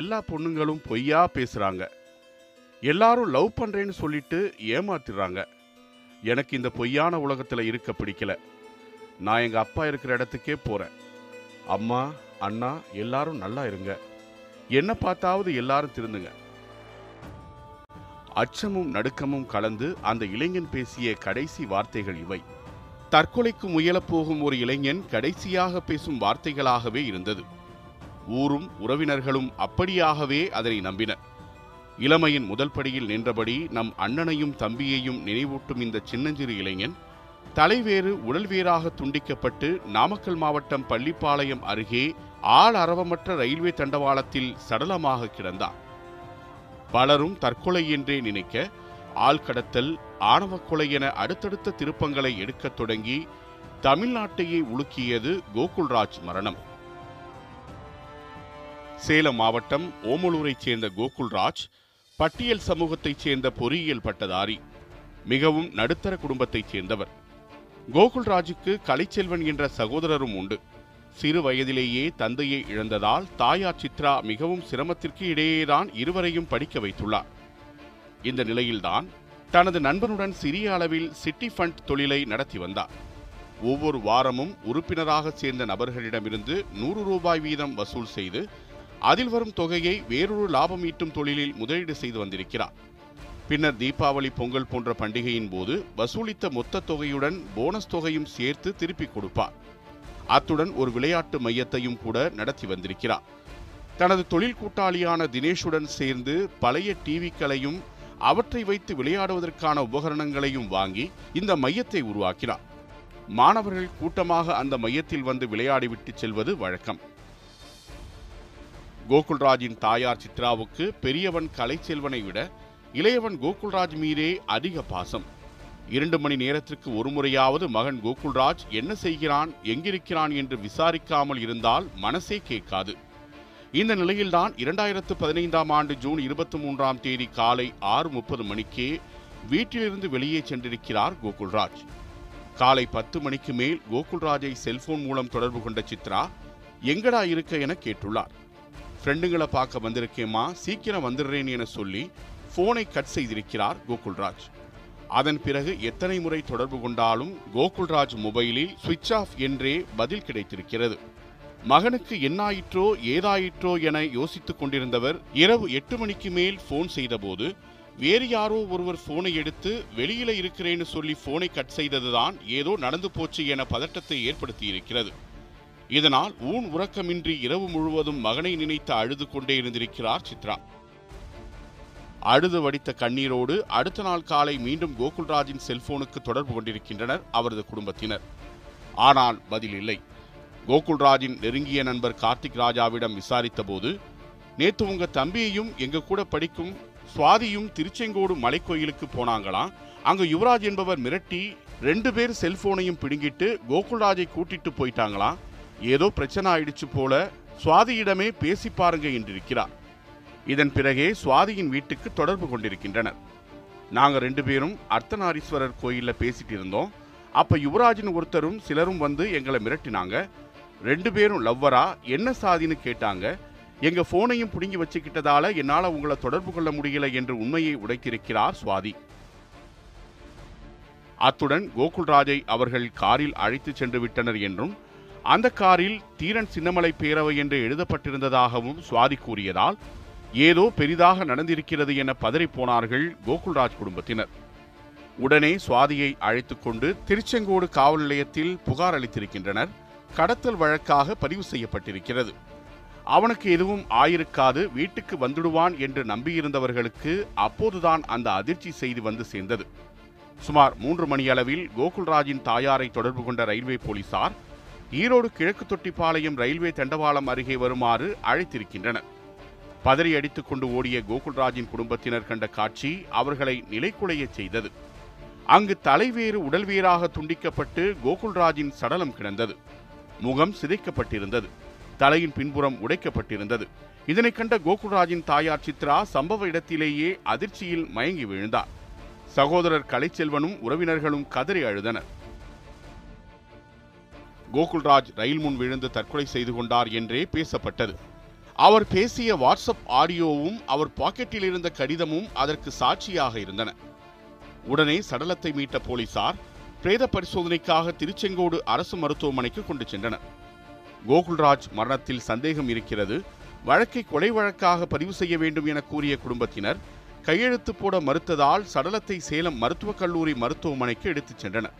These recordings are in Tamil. எல்லா பொண்ணுங்களும் பொய்யா பேசுகிறாங்க. எல்லாரும் லவ் பண்ணுறேன்னு சொல்லிட்டு ஏமாத்திடுறாங்க. எனக்கு இந்த பொய்யான உலகத்தில் இருக்க பிடிக்கல. நான் எங்கள் அப்பா இருக்கிற இடத்துக்கே போகிறேன். அம்மா, அண்ணா எல்லாரும் நல்லா இருங்க. என்ன பார்த்தாவது எல்லாரும் திருந்துங்க. அச்சமும் நடுக்கமும் கலந்து அந்த இளைஞன் பேசிய கடைசி வார்த்தைகள் இவை. தற்கொலைக்கு முயலப்போகும் ஒரு இளைஞன் கடைசியாக பேசும் வார்த்தைகளாகவே இருந்தது. ஊரும் உறவினர்களும் அப்படியாகவே அதனை நம்பினர். இளமையின் முதல் படியில் நின்றபடி நம் அண்ணனையும் தம்பியையும் நினைவூட்டும் இந்த சின்னஞ்சிறு இளைஞன் தலைவேறு உடல்வேறாக துண்டிக்கப்பட்டு நாமக்கல் மாவட்டம் பள்ளிப்பாளையம் அருகே ஆள் அரவமற்ற ரயில்வே தண்டவாளத்தில் சடலமாக கிடந்தார். பலரும் தற்கொலை என்றே நினைக்க ஆள்கடத்தல், ஆணவ கொலை என அடுத்தடுத்த திருப்பங்களை எடுக்கத் தொடங்கி தமிழ்நாட்டையே உலுக்கியது கோகுல்ராஜ் மரணம். சேலம் மாவட்டம் ஓமலூரைச் சேர்ந்த கோகுல்ராஜ் பட்டியல் சமூகத்தைச் சேர்ந்த பொறியியல் பட்டதாரி, மிகவும் நடுத்தர குடும்பத்தைச் சேர்ந்தவர். கோகுல்ராஜுக்கு களிச்செல்வன் என்ற சகோதரரும் உண்டு. சிறு வயதிலேயே தந்தையை இழந்ததால் தாயார் சித்ரா மிகவும் சிரமத்திற்கு இடையேதான் இருவரையும் படிக்க வைத்துள்ளார். இந்த நிலையில்தான் தனது நண்பனுடன் சிறிய அளவில் சிட்டி ஃபண்ட் தொழிலை நடத்தி வந்தார். ஒவ்வொரு வாரமும் உறுப்பினராக சேர்ந்த நபர்களிடமிருந்து 100 ரூபாய் வீதம் வசூல் செய்து அதில் வரும் தொகையை வேறொரு லாபம் ஈட்டும் தொழிலில் முதலீடு செய்து வந்திருக்கிறார். பின்னர் தீபாவளி, பொங்கல் போன்ற பண்டிகையின் போது வசூலித்த மொத்த தொகையுடன் போனஸ் தொகையும் சேர்த்து திருப்பிக் கொடுப்பார். அத்துடன் ஒரு விளையாட்டு மையத்தையும் கூட நடத்தி வந்திருக்கிறார். தனது தொழில் கூட்டாளியான தினேஷுடன் சேர்ந்து பழைய டிவிக்களையும் அவற்றை வைத்து விளையாடுவதற்கான உபகரணங்களையும் வாங்கி இந்த மையத்தை உருவாக்கினார். மாணவர்கள் கூட்டமாக அந்த மையத்தில் வந்து விளையாடிவிட்டு செல்வது வழக்கம். கோகுல்ராஜின் தாயார் சித்ராவுக்கு பெரியவன் கலைச்செல்வனை விட இளையவன் கோகுல்ராஜ் மீதே அதிக பாசம். 2 மணி நேரத்திற்கு ஒரு முறையாவது மகன் கோகுல்ராஜ் என்ன செய்கிறான், எங்கிருக்கிறான் என்று விசாரிக்காமல் இருந்தால் மனசே கேட்காது. இந்த நிலையில்தான் 2015ஆம் ஆண்டு ஜூன் 23ஆம் தேதி காலை 6:30 மணிக்கே வீட்டிலிருந்து வெளியே சென்றிருக்கிறார் கோகுல்ராஜ். காலை 10 மணிக்கு மேல் கோகுல்ராஜை செல்போன் மூலம் தொடர்பு கொண்ட சித்ரா எங்கடா இருக்க என கேட்டுள்ளார். ஃப்ரெண்டுங்களை பார்க்க வந்திருக்கேம்மா, சீக்கிரம் வந்துடுறேன் என சொல்லி ஃபோனை கட் செய்திருக்கிறார் கோகுல்ராஜ். அதன் பிறகு எத்தனை முறை தொடர்பு கொண்டாலும் கோகுல்ராஜ் மொபைலில் சுவிட்ச் ஆஃப் என்றே பதில் கிடைத்திருக்கிறது. மகனுக்கு என்னாயிற்றோ ஏதாயிற்றோ என யோசித்துக் கொண்டிருந்தவர் இரவு 8 மணிக்கு மேல் ஃபோன் செய்தபோது வேறு யாரோ ஒருவர் ஃபோனை எடுத்து வெளியில இருக்கிறேன்னு சொல்லி ஃபோனை கட் செய்ததுதான் ஏதோ நடந்து போச்சு என பதட்டத்தை ஏற்படுத்தியிருக்கிறது. இதனால் ஊன் உறக்கமின்றி இரவு முழுவதும் மகனை நினைத்து அழுது கொண்டே இருந்திருக்கிறார் சித்ரா. அழுது வடித்த கண்ணீரோடு அடுத்த நாள் காலை மீண்டும் கோகுல்ராஜின் செல்போனுக்கு தொடர்பு கொண்டிருக்கின்றனர் அவரது குடும்பத்தினர். ஆனால் பதில் இல்லை. கோகுல்ராஜின் நெருங்கிய நண்பர் கார்த்திக் ராஜாவிடம் விசாரித்த போது, நேற்று உங்க தம்பியையும் எங்க கூட படிக்கும் சுவாதியும் திருச்செங்கோடு மலைக்கோயிலுக்கு போனாங்களாம், அங்க யுவராஜ் என்பவர் மிரட்டி 2 பேர் செல்போனையும் பிடுங்கிட்டு கோகுல்ராஜை கூட்டிட்டு போயிட்டாங்களாம், ஏதோ பிரச்சனை ஆயிடுச்சு போல, சுவாதியிடமே பேசி பாருங்க என்றிருக்கிறார். இதன் பிறகே சுவாதியின் வீட்டுக்கு தொடர்பு கொண்டிருக்கின்றனர். நாங்கள் 2 பேரும் அர்த்தநாரீஸ்வரர் கோயிலில் பேசிட்டு இருந்தோம். அப்போ யுவராஜின் ஒருத்தரும் சிலரும் வந்து எங்களை மிரட்டினாங்க. 2 பேரும் லவ்வரா, என்ன சாதின்னு கேட்டாங்க. எங்கள் ஃபோனையும் பிடுங்கி வச்சுக்கிட்டதால என்னால் உங்களை தொடர்பு கொள்ள முடியலை என்று உண்மையை உடைத்திருக்கிறார் சுவாதி. அத்துடன் கோகுல்ராஜை அவர்கள் காரில் அழைத்து சென்று விட்டனர் என்றும், அந்த காரில் தீரன் சின்னமலை பேரவை என்று எழுதப்பட்டிருந்ததாகவும் சுவாதி கூறியதால் ஏதோ பெரிதாக நடந்திருக்கிறது என பதறிப்போனார்கள் கோகுல்ராஜ் குடும்பத்தினர். உடனே சுவாதியை அழைத்து கொண்டு திருச்செங்கோடு காவல் நிலையத்தில் புகார் அளித்திருக்கின்றனர். கடத்தல் வழக்காக பதிவு செய்யப்பட்டிருக்கிறது. அவனுக்கு எதுவும் ஆயிருக்காது, வீட்டுக்கு வந்துடுவான் என்று நம்பியிருந்தவர்களுக்கு அப்போதுதான் அந்த அதிர்ச்சி செய்தி வந்து சேர்ந்தது. சுமார் 3 மணியளவில் கோகுல்ராஜின் தாயாரை தொடர்பு கொண்ட ரயில்வே போலீசார் ஈரோடு கிழக்கு தொட்டிப்பாளையம் ரயில்வே தண்டவாளம் அருகே வருமாறு அழைத்திருக்கின்றனர். பதறி அடித்துக் கொண்டு ஓடிய கோகுல்ராஜின் குடும்பத்தினர் கண்ட காட்சி அவர்களை நிலைக்குலைய செய்தது. அங்கு தலைவேறு உடல்வேறாக துண்டிக்கப்பட்டு கோகுல்ராஜின் சடலம் கிடந்தது. முகம் சிதைக்கப்பட்டிருந்தது. தலையின் பின்புறம் உடைக்கப்பட்டிருந்தது. இதனை கண்ட கோகுல்ராஜின் தாயார் சித்ரா சம்பவ இடத்திலேயே அதிர்ச்சியில் மயங்கி விழுந்தார். சகோதரர் கலைச்செல்வனும் உறவினர்களும் கதறி அழுதனர். கோகுல்ராஜ் ரயில் முன் விழுந்து தற்கொலை செய்து கொண்டார் என்றே பேசப்பட்டது. அவர் பேசிய வாட்ஸ்அப் ஆடியோவும் அவர் பாக்கெட்டில் இருந்த கடிதமும் அதற்கு சாட்சியாக இருந்தன. உடனே சடலத்தை மீட்ட போலீசார் பிரேத பரிசோதனைக்காக திருச்செங்கோடு அரசு மருத்துவமனைக்கு கொண்டு சென்றனர். கோகுல்ராஜ் மரணத்தில் சந்தேகம் இருக்கிறது, வழக்கை கொலை வழக்காக பதிவு செய்ய வேண்டும் என கூறிய குடும்பத்தினர் கையெழுத்து போட மறுத்ததால் சடலத்தை சேலம் மருத்துவக் கல்லூரி மருத்துவமனைக்கு எடுத்துச் சென்றனர்.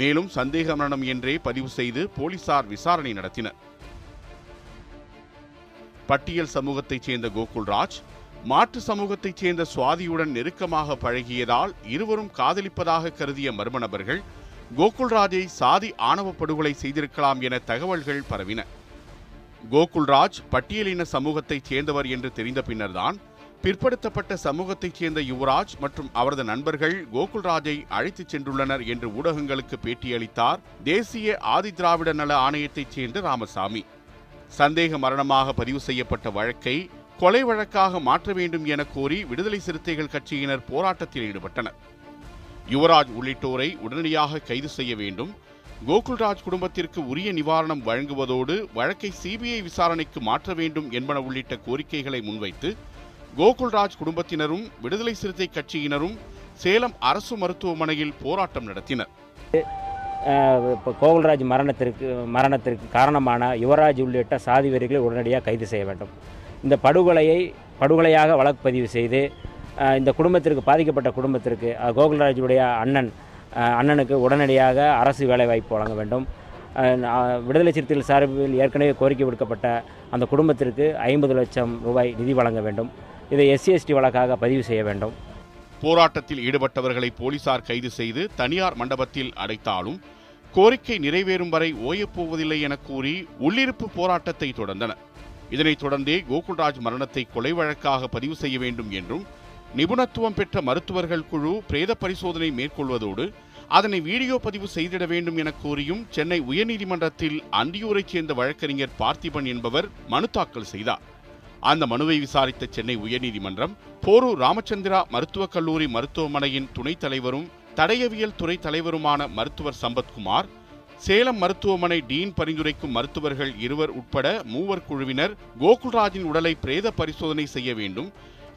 மேலும் சந்தேக மரணம் என்றே பதிவு செய்து போலீசார் விசாரணை நடத்தினர். பட்டியல் சமூகத்தைச் சேர்ந்த கோகுல்ராஜ் மாற்று சமூகத்தைச் சேர்ந்த சுவாதியுடன் நெருக்கமாக பழகியதால் இருவரும் காதலிப்பதாக கருதிய மர்ம நபர்கள் கோகுல்ராஜை சாதி ஆணவ படுகொலை செய்திருக்கலாம் என தகவல்கள் பரவின. கோகுல்ராஜ் பட்டியலின சமூகத்தைச் சேர்ந்தவர் என்று தெரிந்த பின்னர்தான் பிற்படுத்தப்பட்ட சமூகத்தைச் சேர்ந்த யுவராஜ் மற்றும் அவரது நண்பர்கள் கோகுல்ராஜை அழைத்துச் சென்றுள்ளனர் என்று ஊடகங்களுக்கு பேட்டியளித்தார் தேசிய ஆதி திராவிட நல ஆணையத்தைச் சேர்ந்த ராமசாமி. சந்தேக மரணமாக பதிவு செய்யப்பட்ட வழக்கை கொலை வழக்காக மாற்ற வேண்டும் என கோரி விடுதலை சிறுத்தைகள் கட்சியினர் போராட்டத்தில் ஈடுபட்டனர். யுவராஜ் உள்ளிட்டோரை உடனடியாக கைது செய்ய வேண்டும், கோகுல்ராஜ் குடும்பத்திற்கு உரிய நிவாரணம் வழங்குவதோடு வழக்கை சிபிஐ விசாரணைக்கு மாற்ற வேண்டும் என்பன உள்ளிட்ட கோரிக்கைகளை முன்வைத்து கோகுல்ராஜ் குடும்பத்தினரும் விடுதலை சிறுத்தை கட்சியினரும் சேலம் அரசு மருத்துவமனையில் போராட்டம் நடத்தினர். கோகுல்ராஜ் மரணத்திற்கு காரணமான யுவராஜ் உள்ளிட்ட சாதி வெறிகளை உடனடியாக கைது செய்ய வேண்டும். இந்த படுகொலையாக வழக்கு பதிவு செய்து இந்த குடும்பத்திற்கு பாதிக்கப்பட்ட குடும்பத்திற்கு கோகுல்ராஜுடைய அண்ணனுக்கு உடனடியாக அரசு வேலைவாய்ப்பு வழங்க வேண்டும். விடுதலை சிறுத்தைகள் சார்பில் ஏற்கனவே கோரிக்கை விடுக்கப்பட்ட அந்த குடும்பத்திற்கு 50 லட்சம் ரூபாய் நிதி வழங்க வேண்டும். இதை SC/ST வழக்காக பதிவு செய்ய வேண்டும். போராட்டத்தில் ஈடுபட்டவர்களை போலீசார் கைது செய்து தனியார் மண்டபத்தில் அடைத்தாலும் கோரிக்கை நிறைவேறும் வரை ஓயப்போவதில்லை என கூறி உள்ளிருப்பு போராட்டத்தை தொடர்ந்தனர். இதனைத் தொடர்ந்தே கோகுல்ராஜ் மரணத்தை கொலை வழக்காக பதிவு செய்ய வேண்டும் என்றும் நிபுணத்துவம் பெற்ற மருத்துவர்கள் குழு பிரேத பரிசோதனை மேற்கொள்வதோடு அதனை வீடியோ பதிவு செய்திட வேண்டும் என கூறியும் சென்னை உயர்நீதிமன்றத்தில் அந்தியூரைச் சேர்ந்த வழக்கறிஞர் பார்த்திபன் என்பவர் மனு தாக்கல் செய்தார். அந்த மனுவை விசாரித்த சென்னை உயர்நீதிமன்றம் போரூர் ராமச்சந்திரா மருத்துவக் கல்லூரி மருத்துவமனையின் துணைத் தலைவரும் தடயவியல் துறை தலைவருமான மருத்துவர் சம்பத்குமார், சேலம் மருத்துவமனை டீன் பரிந்துரைக்கும் மருத்துவர்கள் இருவர் உட்பட 3 குழுவினர் கோகுல்ராஜின் உடலை பிரேத பரிசோதனை செய்ய வேண்டும்,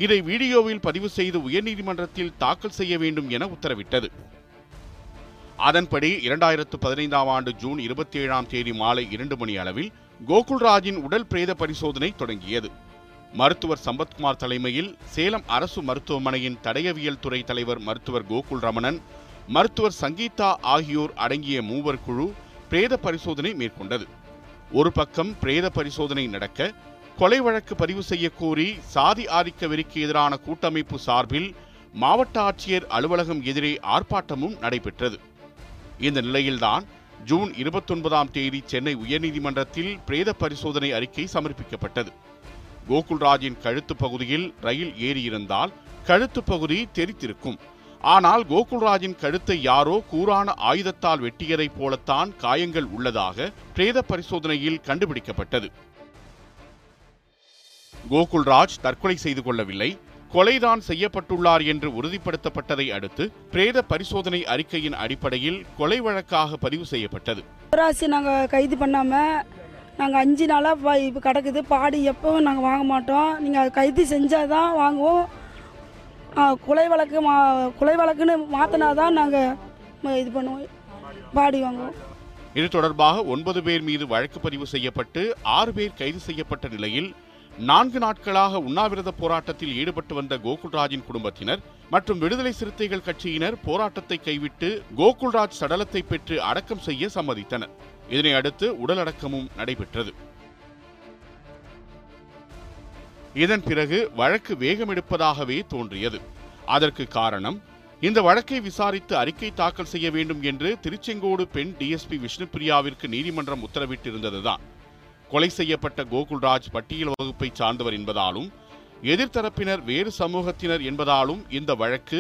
இதை வீடியோவில் பதிவு செய்து உயர்நீதிமன்றத்தில் தாக்கல் செய்ய வேண்டும் என உத்தரவிட்டது. அதன்படி 2015ஆம் ஆண்டு ஜூன் 27ஆம் தேதி மாலை 2 மணி அளவில் கோகுல்ராஜின் உடல் பிரேத பரிசோதனை தொடங்கியது. மருத்துவர் சம்பத்குமார் தலைமையில் சேலம் அரசு மருத்துவமனையின் தடயவியல் துறை தலைவர் மருத்துவர் கோகுல் ரமணன், மருத்துவர் சங்கீதா ஆகியோர் அடங்கிய 3 குழு பிரேத பரிசோதனை மேற்கொண்டது. ஒரு பக்கம் பிரேத பரிசோதனை நடக்க கொலை வழக்கு பதிவு செய்ய கோரி சாதி ஆதிக்க வெறிக்கு எதிரான கூட்டமைப்பு சார்பில் மாவட்ட ஆட்சியர் அலுவலகம் எதிரே ஆர்ப்பாட்டமும் நடைபெற்றது. இந்த நிலையில்தான் ஜூன் 29ஆம் தேதி சென்னை உயர்நீதிமன்றத்தில் பிரேத பரிசோதனை அறிக்கை சமர்ப்பிக்கப்பட்டது. கோகுல்ராஜின் கழுத்து பகுதியில் ரயில் ஏறியிருந்தால் கழுத்து பகுதி தெரித்திருக்கும். ஆனால் கோகுல்ராஜின் கழுத்தை யாரோ கூரான ஆயுதத்தால் வெட்டியதைப் போலத்தான் காயங்கள் உள்ளதாக பிரேத பரிசோதனையில் கண்டுபிடிக்கப்பட்டது. கோகுல்ராஜ் தற்கொலை செய்து கொள்ளவில்லை, கொலைதான் செய்யப்பட்டுள்ளார் என்று உறுதிப்படுத்தப்பட்டதை அடுத்து பிரேத பரிசோதனை அறிக்கையின் அடிப்படையில் கொலை வழக்காக பதிவு செய்யப்பட்டது. யுவராஜ் நாங்கள் கைது பண்ணாமல் நாங்கள் 5 நாளாக இப்போ கிடக்குது பாடி, எப்பவும் நாங்கள் வாங்க மாட்டோம், நீங்கள் கைது செஞ்சாதான் வாங்குவோம், கொலை வழக்குன்னு மாற்றினாதான் நாங்கள் இது பண்ணுவோம், பாடி வாங்குவோம். இது தொடர்பாக 9 பேர் மீது வழக்கு பதிவு செய்யப்பட்டு 6 பேர் கைது செய்யப்பட்ட நிலையில் 4 நாட்களாக உண்ணாவிரத போராட்டத்தில் ஈடுபட்டு வந்த கோகுல்ராஜின் குடும்பத்தினர் மற்றும் விடுதலை சிறுத்தைகள் கட்சியினர் போராட்டத்தை கைவிட்டு கோகுல்ராஜ் சடலத்தை பெற்று அடக்கம் செய்ய சம்மதித்தனர். இதனை அடுத்து உடலடக்கமும் நடைபெற்றது. இதன் பிறகு வழக்கு வேகமெடுப்பதாகவே தோன்றியது. அதற்கு காரணம் இந்த வழக்கை விசாரித்து அறிக்கை தாக்கல் செய்ய வேண்டும் என்று திருச்செங்கோடு பெண் DSP விஷ்ணு பிரியாவிற்கு நீதிமன்றம் உத்தரவிட்டிருந்ததுதான். கொலை செய்யப்பட்ட கோகுல்ராஜ் பட்டியல் வகுப்பை சார்ந்தவர் என்பதாலும் எதிர்த்தரப்பினர் வேறு சமூகத்தினர் என்பதாலும் இந்த வழக்கு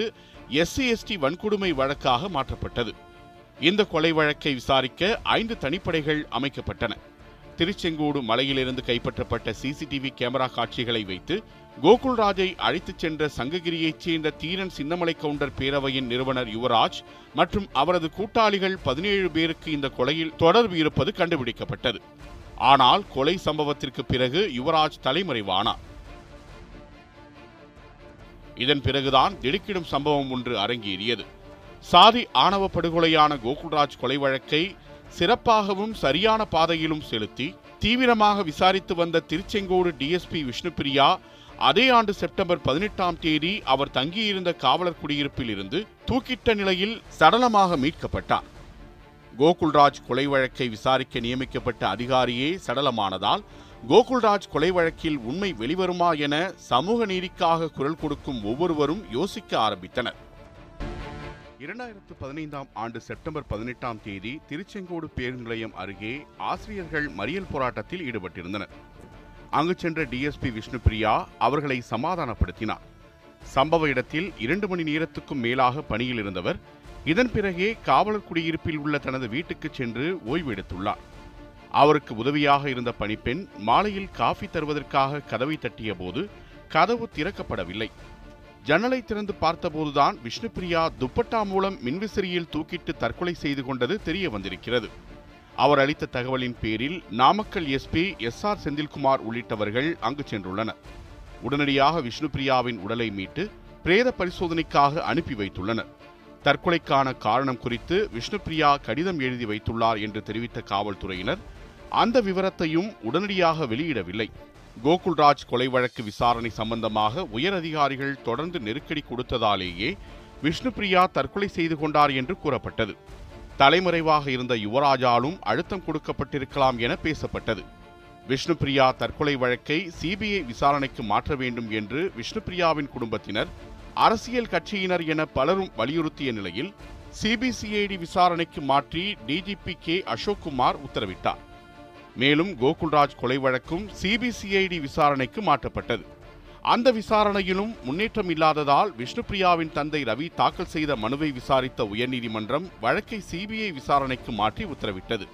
SC/ST வன்கொடுமை வழக்காக மாற்றப்பட்டது. இந்த கொலை வழக்கை விசாரிக்க 5 தனிப்படைகள் அமைக்கப்பட்டன. திருச்செங்கோடு மலையிலிருந்து கைப்பற்றப்பட்ட CCTV கேமரா காட்சிகளை வைத்து கோகுல்ராஜை அழைத்துச் சென்ற சங்ககிரியைச் சேர்ந்த தீரன் சின்னமலை கவுண்டர் பேரவையின் நிறுவனர் யுவராஜ் மற்றும் அவரது கூட்டாளிகள் 17 பேருக்கு இந்த கொலையில் தொடர்பு இருப்பது கண்டுபிடிக்கப்பட்டது. ஆனால் கொலை சம்பவத்திற்கு பிறகு யுவராஜ் தலைமறைவானார். இதன் பிறகுதான் திடுக்கிடும் சம்பவம் ஒன்று அரங்கேறியது. சாதி ஆணவ படுகொலையான கோகுல்ராஜ் கொலை வழக்கை சிறப்பாகவும் சரியான பாதையிலும் செலுத்தி தீவிரமாக விசாரித்து வந்த திருச்செங்கோடு டிஎஸ்பி விஷ்ணு பிரியா அதே ஆண்டு செப்டம்பர் 18ஆம் தேதி அவர் தங்கியிருந்த காவலர் குடியிருப்பில் இருந்து தூக்கிட்ட நிலையில் சடலமாக மீட்கப்பட்டார். கோகுல்ராஜ் கொலை வழக்கை விசாரிக்க நியமிக்கப்பட்ட அதிகாரியே சடலமானதால் கோகுல்ராஜ் கொலை வழக்கில் உண்மை வெளிவருமா என சமூக நீதிக்காக குரல் கொடுக்கும் ஒவ்வொருவரும் யோசிக்க ஆரம்பித்தனர். 2015ஆம் ஆண்டு செப்டம்பர் 18ஆம் தேதி திருச்செங்கோடு பேருந்து நிலையம் அருகே ஆசிரியர்கள் மறியல் போராட்டத்தில் ஈடுபட்டிருந்தனர். அங்கு சென்ற டிஎஸ்பி விஷ்ணு பிரியா அவர்களை சமாதானப்படுத்தினார். சம்பவ இடத்தில் 2 மணி நேரத்துக்கும் மேலாக பணியில் இருந்தவர் இதன் பிறகே காவலர் குடியிருப்பில் உள்ள தனது வீட்டுக்கு சென்று ஓய்வு எடுத்துள்ளார். அவருக்கு உதவியாக இருந்த பணிப்பெண் மாலையில் காஃபி தருவதற்காக கதவை தட்டிய போது கதவு திறக்கப்படவில்லை. ஜன்னலை திறந்து பார்த்தபோதுதான் விஷ்ணு பிரியா துப்பட்டா மூலம் மின்விசிறியில் தூக்கிட்டு தற்கொலை செய்து கொண்டது தெரிய வந்திருக்கிறது. அவர் அளித்த தகவலின் பேரில் நாமக்கல் எஸ்பி SR செந்தில்குமார் உள்ளிட்டவர்கள் அங்கு சென்றுள்ளனர். உடனடியாக விஷ்ணு பிரியாவின் உடலை மீட்டு பிரேத பரிசோதனைக்காக அனுப்பி வைத்துள்ளனர். தற்கொலைக்கான காரணம் குறித்து விஷ்ணு பிரியா கடிதம் எழுதி வைத்துள்ளார் என்று தெரிவித்த காவல்துறையினர் அந்த விவரத்தையும் உடனடியாக வெளியிடவில்லை. கோகுல்ராஜ் கொலை வழக்கு விசாரணை சம்பந்தமாக உயர் அதிகாரிகள் தொடர்ந்து நெருக்கடி கொடுத்ததாலேயே விஷ்ணு பிரியா தற்கொலை செய்து கொண்டார் என்று கூறப்பட்டது. தலைமறைவாக இருந்த யுவராஜாலும் அழுத்தம் கொடுக்கப்பட்டிருக்கலாம் என பேசப்பட்டது. விஷ்ணு பிரியா தற்கொலை வழக்கை CBI விசாரணைக்கு மாற்ற வேண்டும் என்று விஷ்ணு பிரியாவின் குடும்பத்தினர், அரசியல் கட்சியினர் என பலரும் வலியுறுத்திய நிலையில் CBCID விசாரணைக்கு மாற்றி DGP K. அசோக்குமார் உத்தரவிட்டார். மேலும் கோகுல்ராஜ் கொலை வழக்கும் CBCID விசாரணைக்கு மாற்றப்பட்டது. அந்த விசாரணையிலும் முன்னேற்றம் இல்லாததால் விஷ்ணு பிரியாவின் தந்தை ரவி தாக்கல் செய்த மனுவை விசாரித்த உயர்நீதிமன்றம் வழக்கை CBI விசாரணைக்கு மாற்றி உத்தரவிட்டது.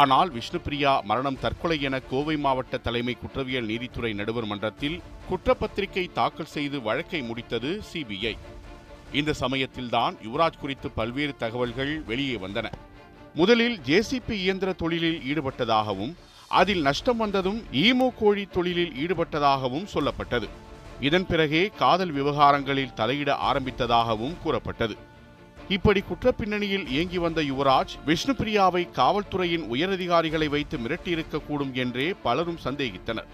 ஆனால் விஷ்ணு பிரியா மரணம் தற்கொலை என கோவை மாவட்ட தலைமை குற்றவியல் நீதித்துறை நடுவர் மன்றத்தில் குற்றப்பத்திரிகை தாக்கல் செய்து வழக்கை முடித்தது CBI. இந்த சமயத்தில்தான் யுவராஜ் குறித்து பல்வேறு தகவல்கள் வெளியே வந்தன. முதலில் JCP இயந்திர தொழிலில் ஈடுபட்டதாகவும் அதில் நஷ்டம் வந்ததும் ஈமோ கோழி தொழிலில் ஈடுபட்டதாகவும் சொல்லப்பட்டது. இதன் பிறகே காதல் விவகாரங்களில் தலையிட ஆரம்பித்ததாகவும் கூறப்பட்டது. இப்படி குற்றப்பின்னணியில் இயங்கி வந்த யுவராஜ் விஷ்ணு பிரியாவை காவல்துறையின் உயரதிகாரிகளை வைத்து மிரட்டியிருக்கக்கூடும் என்றே பலரும் சந்தேகித்தனர்.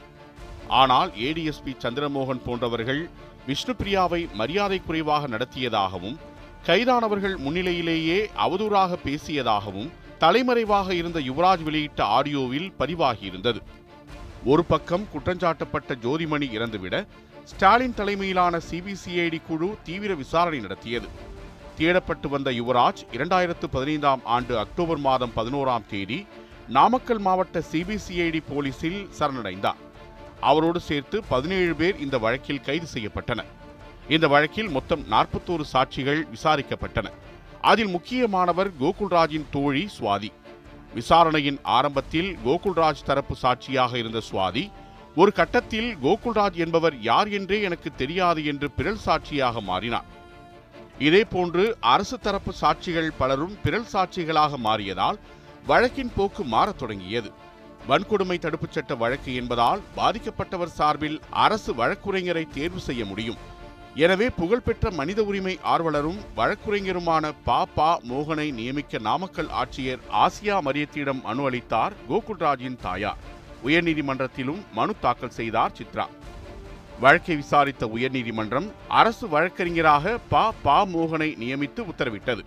ஆனால் ADSP சந்திரமோகன் போன்றவர்கள் விஷ்ணு பிரியாவை மரியாதை குறைவாக நடத்தியதாகவும், கைதானவர்கள் முன்னிலையிலேயே அவதூறாக பேசியதாகவும் தலைமறைவாக இருந்த யுவராஜ் வெளியிட்ட ஆடியோவில் பதிவாகியிருந்தது. ஒரு பக்கம் குற்றஞ்சாட்டப்பட்ட ஜோதிமணி இறந்துவிட ஸ்டாலின் தலைமையிலான CBCID குழு தீவிர விசாரணை நடத்தியது. தேடப்பட்டு வந்த யுவராஜ் 2015ஆம் ஆண்டு அக்டோபர் 11ஆம் தேதி நாமக்கல் மாவட்ட CBCID போலீசில் சரணடைந்தார். அவரோடு சேர்த்து 17 பேர் இந்த வழக்கில் கைது செய்யப்பட்டனர். இந்த வழக்கில் மொத்தம் 41 சாட்சிகள் விசாரிக்கப்பட்டன. அதில் முக்கியமானவர் கோகுல்ராஜின் தோழி சுவாதி. விசாரணையின் ஆரம்பத்தில் கோகுல்ராஜ் தரப்பு சாட்சியாக இருந்த சுவாதி, ஒரு கட்டத்தில் கோகுல்ராஜ் என்பவர் யார் என்றே எனக்கு தெரியாது என்று பிறல் சாட்சியாக மாறினார். இதேபோன்று அரசு தரப்பு சாட்சிகள் பலரும் பிறல் சாட்சிகளாக மாறியதால் வழக்கின் போக்கு மாறத் தொடங்கியது. வன்கொடுமை தடுப்புச் சட்ட வழக்கு என்பதால் பாதிக்கப்பட்டவர் சார்பில் அரசு வழக்குரைஞரை தேர்வு செய்ய முடியும். எனவே புகழ்பெற்ற மனித உரிமை ஆர்வலரும் வழக்குரைஞருமான PA. மோகனை நியமிக்க நாமக்கல் ஆட்சியர் ஆசியா மரியத்திடம் மனு அளித்தார் கோகுல்ராஜின் தாயார். உயர்நீதிமன்றத்திலும் மனு தாக்கல் செய்தார் சித்ரா. வழக்கை விசாரித்த உயர்நீதிமன்றம் அரசு வழக்கறிஞராக PA. மோகனை நியமித்து உத்தரவிட்டது.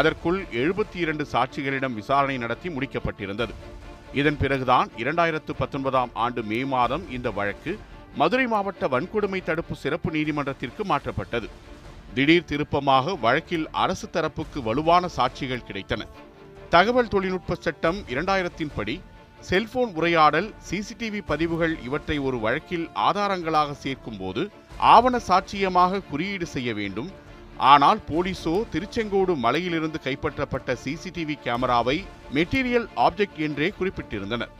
அதற்குள் 72 சாட்சிகளிடம் விசாரணை நடத்தி முடிக்கப்பட்டிருந்தது. இதன் பிறகுதான் 2019ஆம் ஆண்டு மே மாதம் இந்த வழக்கு மதுரை மாவட்ட வன்கொடுமை தடுப்பு சிறப்பு நீதிமன்றத்திற்கு மாற்றப்பட்டது. திடீர் திருப்பமாக வழக்கில் அரசு தரப்புக்கு வலுவான சாட்சிகள் கிடைத்தன. தகவல் தொழில்நுட்ப சட்டம் 2000-ன் படி செல்போன் உரையாடல், CCTV பதிவுகள் இவற்றை ஒரு வழக்கில் ஆதாரங்களாக சேர்க்கும் போது ஆவண சாட்சியமாக குறியீடு செய்ய வேண்டும். ஆனால் போலீசோ திருச்செங்கோடு மலையிலிருந்து கைப்பற்றப்பட்ட CCTV கேமராவை மெட்டீரியல் ஆப்ஜெக்ட் என்றே குறிப்பிட்டிருந்தனர்.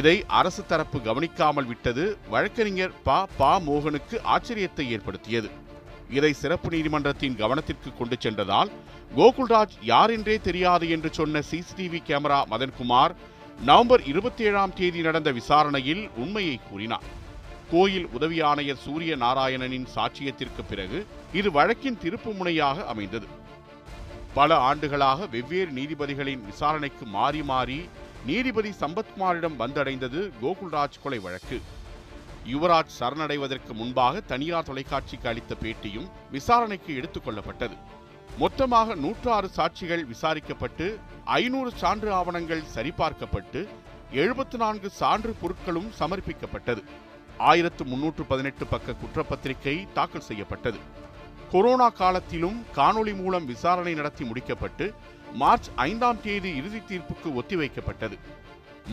இதை அரசு தரப்பு கவனிக்காமல் விட்டது வழக்கறிஞர் PA. மோகனுக்கு ஆச்சரியத்தை ஏற்படுத்தியது. இதை சிறப்பு நீதிமன்றத்தின் கவனத்திற்கு கொண்டு சென்றதால் கோகுல்ராஜ் யாரென்றே தெரியாது என்று சொன்ன CCTV கேமரா மதன்குமார் நவம்பர் 27ஆம் தேதி நடந்த விசாரணையில் உண்மையை கூறினார். கோயில் உதவி ஆணையர் சூரிய நாராயணனின் சாட்சியத்திற்கு பிறகு இது வழக்கின் திருப்பு முனையாக அமைந்தது. பல ஆண்டுகளாக வெவ்வேறு நீதிபதிகளின் விசாரணைக்கு மாறி மாறி நீதிபதி சம்பத்குமாரிடம் வந்தடைந்தது கோகுல்ராஜ் கொலை வழக்கு. யுவராஜ் சரணடைவதற்கு முன்பாக தனியார் தொலைக்காட்சிக்கு அளித்த பேட்டியும் விசாரணைக்கு எடுத்துக் கொள்ளப்பட்டது. மொத்தமாக 106 சாட்சிகள் விசாரிக்கப்பட்டு 500 சான்று ஆவணங்கள் சரிபார்க்கப்பட்டு 74 சான்று பொருட்களும் சமர்ப்பிக்கப்பட்டது. 1318 பக்க குற்றப்பத்திரிகை தாக்கல் செய்யப்பட்டது. கொரோனா காலத்திலும் காணொலி மூலம் விசாரணை நடத்தி முடிக்கப்பட்டு மார்ச் 5ஆம் தேதி இறுதி தீர்ப்புக்கு ஒத்திவைக்கப்பட்டது.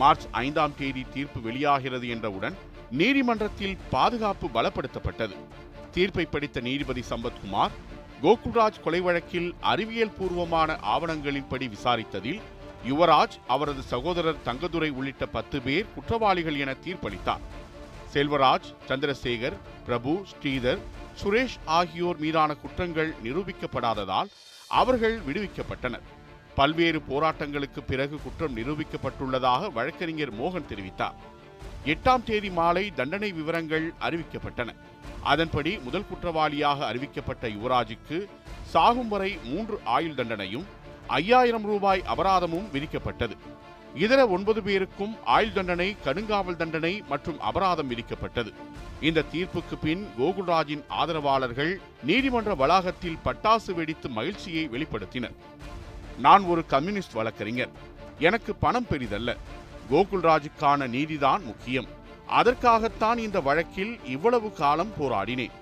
மார்ச் 5ஆம் தேதி தீர்ப்பு வெளியாகிறது என்றவுடன் நீதிமன்றத்தில் பாதுகாப்பு பலப்படுத்தப்பட்டது. தீர்ப்பை படித்த நீதிபதி சம்பத்குமார் கோகுல்ராஜ் கொலை வழக்கில் அறிவியல் பூர்வமான ஆவணங்களின்படி விசாரித்ததில் யுவராஜ், அவரது சகோதரர் தங்கதுரை உள்ளிட்ட 10 பேர் குற்றவாளிகள் என தீர்ப்பளித்தார். செல்வராஜ், சந்திரசேகர், பிரபு, ஸ்ரீதர், சுரேஷ் ஆகியோர் மீதான குற்றங்கள் நிரூபிக்கப்படாததால் அவர்கள் விடுவிக்கப்பட்டனர். பல்வேறு போராட்டங்களுக்கு பிறகு குற்றம் நிரூபிக்கப்பட்டுள்ளதாக வழக்கறிஞர் மோகன் தெரிவித்தார். 8ஆம் தேதி மாலை தண்டனை விவரங்கள் அறிவிக்கப்பட்டன. அதன்படி முதல் குற்றவாளியாக அறிவிக்கப்பட்ட யுவராஜுக்கு சாகும் வரை 3 ஆயுள் தண்டனையும் 5000 ரூபாய் அபராதமும் விதிக்கப்பட்டது. இதர 9 பேருக்கும் ஆயுள் தண்டனை, கடுங்காவல் தண்டனை மற்றும் அபராதம் விதிக்கப்பட்டது. இந்த தீர்ப்புக்கு பின் கோகுல்ராஜின் ஆதரவாளர்கள் நீதிமன்ற வளாகத்தில் பட்டாசு வெடித்து மகிழ்ச்சியை வெளிப்படுத்தினர். நான் ஒரு கம்யூனிஸ்ட் வழக்கறிஞர், எனக்கு பணம் பெரிதல்ல, கோகுல்ராஜுக்கான நீதிதான் முக்கியம், அதற்காகத்தான் இந்த வழக்கில் இவ்வளவு காலம் போராடினேன்.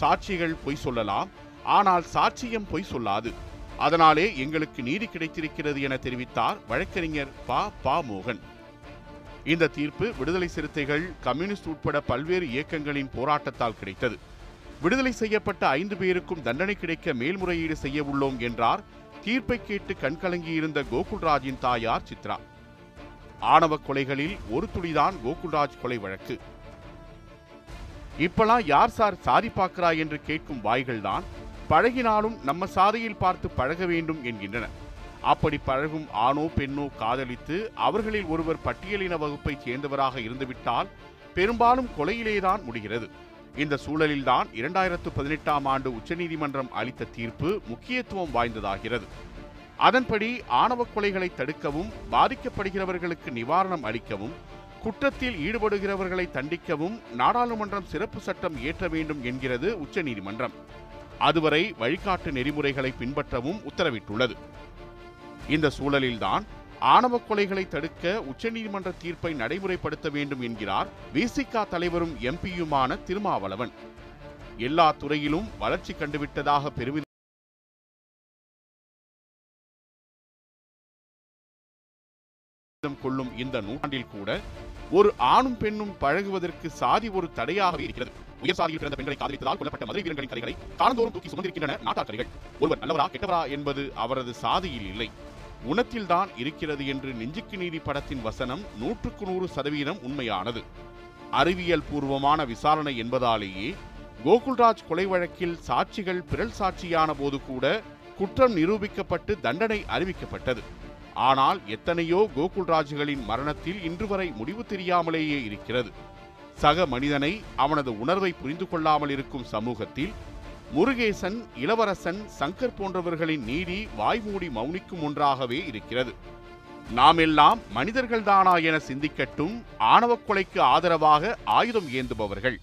சாட்சிகள் பொய் சொல்லலாம், ஆனால் சாட்சியம் பொய் சொல்லாது, அதனாலே எங்களுக்கு நீதி கிடைத்திருக்கிறது என தெரிவித்தார் வழக்கறிஞர் பா. மோகன். இந்த தீர்ப்பு விடுதலை சிறுத்தைகள், கம்யூனிஸ்ட் உட்பட பல்வேறு இயக்கங்களின் போராட்டத்தால் கிடைத்தது. விடுதலை செய்யப்பட்ட 5 பேருக்கும் தண்டனை கிடைக்க மேல்முறையீடு செய்ய உள்ளோம் என்றார். தீர்ப்பை கேட்டு கண்கலங்கியிருந்த கோகுல்ராஜின் தாயார் சித்ரா. ஆணவ கொலைகளில் ஒரு துளிதான் கோகுல்ராஜ் கொலை வழக்கு. இப்பெல்லாம் யார் சார் சாதி பார்க்கிறா என்று கேட்கும் வாய்கள்தான் பழகினாலும் நம்ம சாதியில் பார்த்து பழக வேண்டும் என்கின்றன. அப்படி பழகும் ஆணோ பெண்ணோ காதலித்து அவர்களில் ஒருவர் பட்டியலின வகுப்பை சேர்ந்தவராக இருந்துவிட்டால் பெரும்பாலும் கொலையிலேதான் முடிகிறது. இந்த சூழலில்தான் 2018ஆம் ஆண்டு உச்சநீதிமன்றம் அளித்த தீர்ப்பு முக்கியத்துவம் வாய்ந்ததாகிறது. அதன்படி ஆணவ கொலைகளை தடுக்கவும், பாதிக்கப்படுகிறவர்களுக்கு நிவாரணம் அளிக்கவும், குற்றத்தில் ஈடுபடுகிறவர்களை தண்டிக்கவும் நாடாளுமன்றம் சிறப்பு சட்டம் இயற்ற வேண்டும் என்கிறது உச்சநீதிமன்றம். அதுவரை வழிகாட்டு நெறிமுறைகளை பின்பற்றவும் உத்தரவிட்டுள்ளது. இந்த சூழலில்தான் ஆணவ கொலைகளை தடுக்க உச்சநீதிமன்ற தீர்ப்பை நடைமுறைப்படுத்த வேண்டும் என்கிறார் விசிகா தலைவரும் எம்பியுமான திருமாவளவன். எல்லா துறையிலும் வளர்ச்சி கண்டுவிட்டதாக பெருமிதம் கொள்ளும் இந்த நூற்றாண்டில் கூட ஒரு ஆணும் பெண்ணும் பழகுவதற்கு சாதி ஒரு தடையாக இருக்கிறது. உயர் சாதியில் பிறந்த பெண்களை காதலித்ததால் கொல்லப்பட்ட மதுரை வீரர்களின் கதைகளை காலந்தோறும் தூக்கி சுமந்திருக்கின்றன நாட்டாக்கரைகள். ஒருவர் நல்லவரா கெட்டவரா என்பது அவரது சாதியில் இல்லை, உணத்தில்தான் இருக்கிறது என்று நெஞ்சுக்கு நீதி படத்தின் வசனம் 100% உண்மையானது. அறிவியல் பூர்வமான விசாரணை என்பதாலேயே கோகுல்ராஜ் கொலை வழக்கில் சாட்சிகள் பிறல் சாட்சியான போது கூட குற்றம் நிரூபிக்கப்பட்டு தண்டனை அறிவிக்கப்பட்டது. ஆனால் எத்தனையோ கோகுல்ராஜ்களின் மரணத்தில் இன்று வரை முடிவு தெரியாமலேயே இருக்கிறது. சக மனிதனை, அவனது உணர்வை புரிந்து கொள்ளாமல் இருக்கும் சமூகத்தில் முருகேசன், இளவரசன், சங்கர் போன்றவர்களின் நீதி வாய்மூடி மௌனிக்கும் ஒன்றாகவே இருக்கிறது. நாம் எல்லாம் மனிதர்கள்தானா என சிந்திக்கட்டும் ஆணவக் கொலைக்கு ஆதரவாக ஆயுதம் ஏந்துபவர்கள்.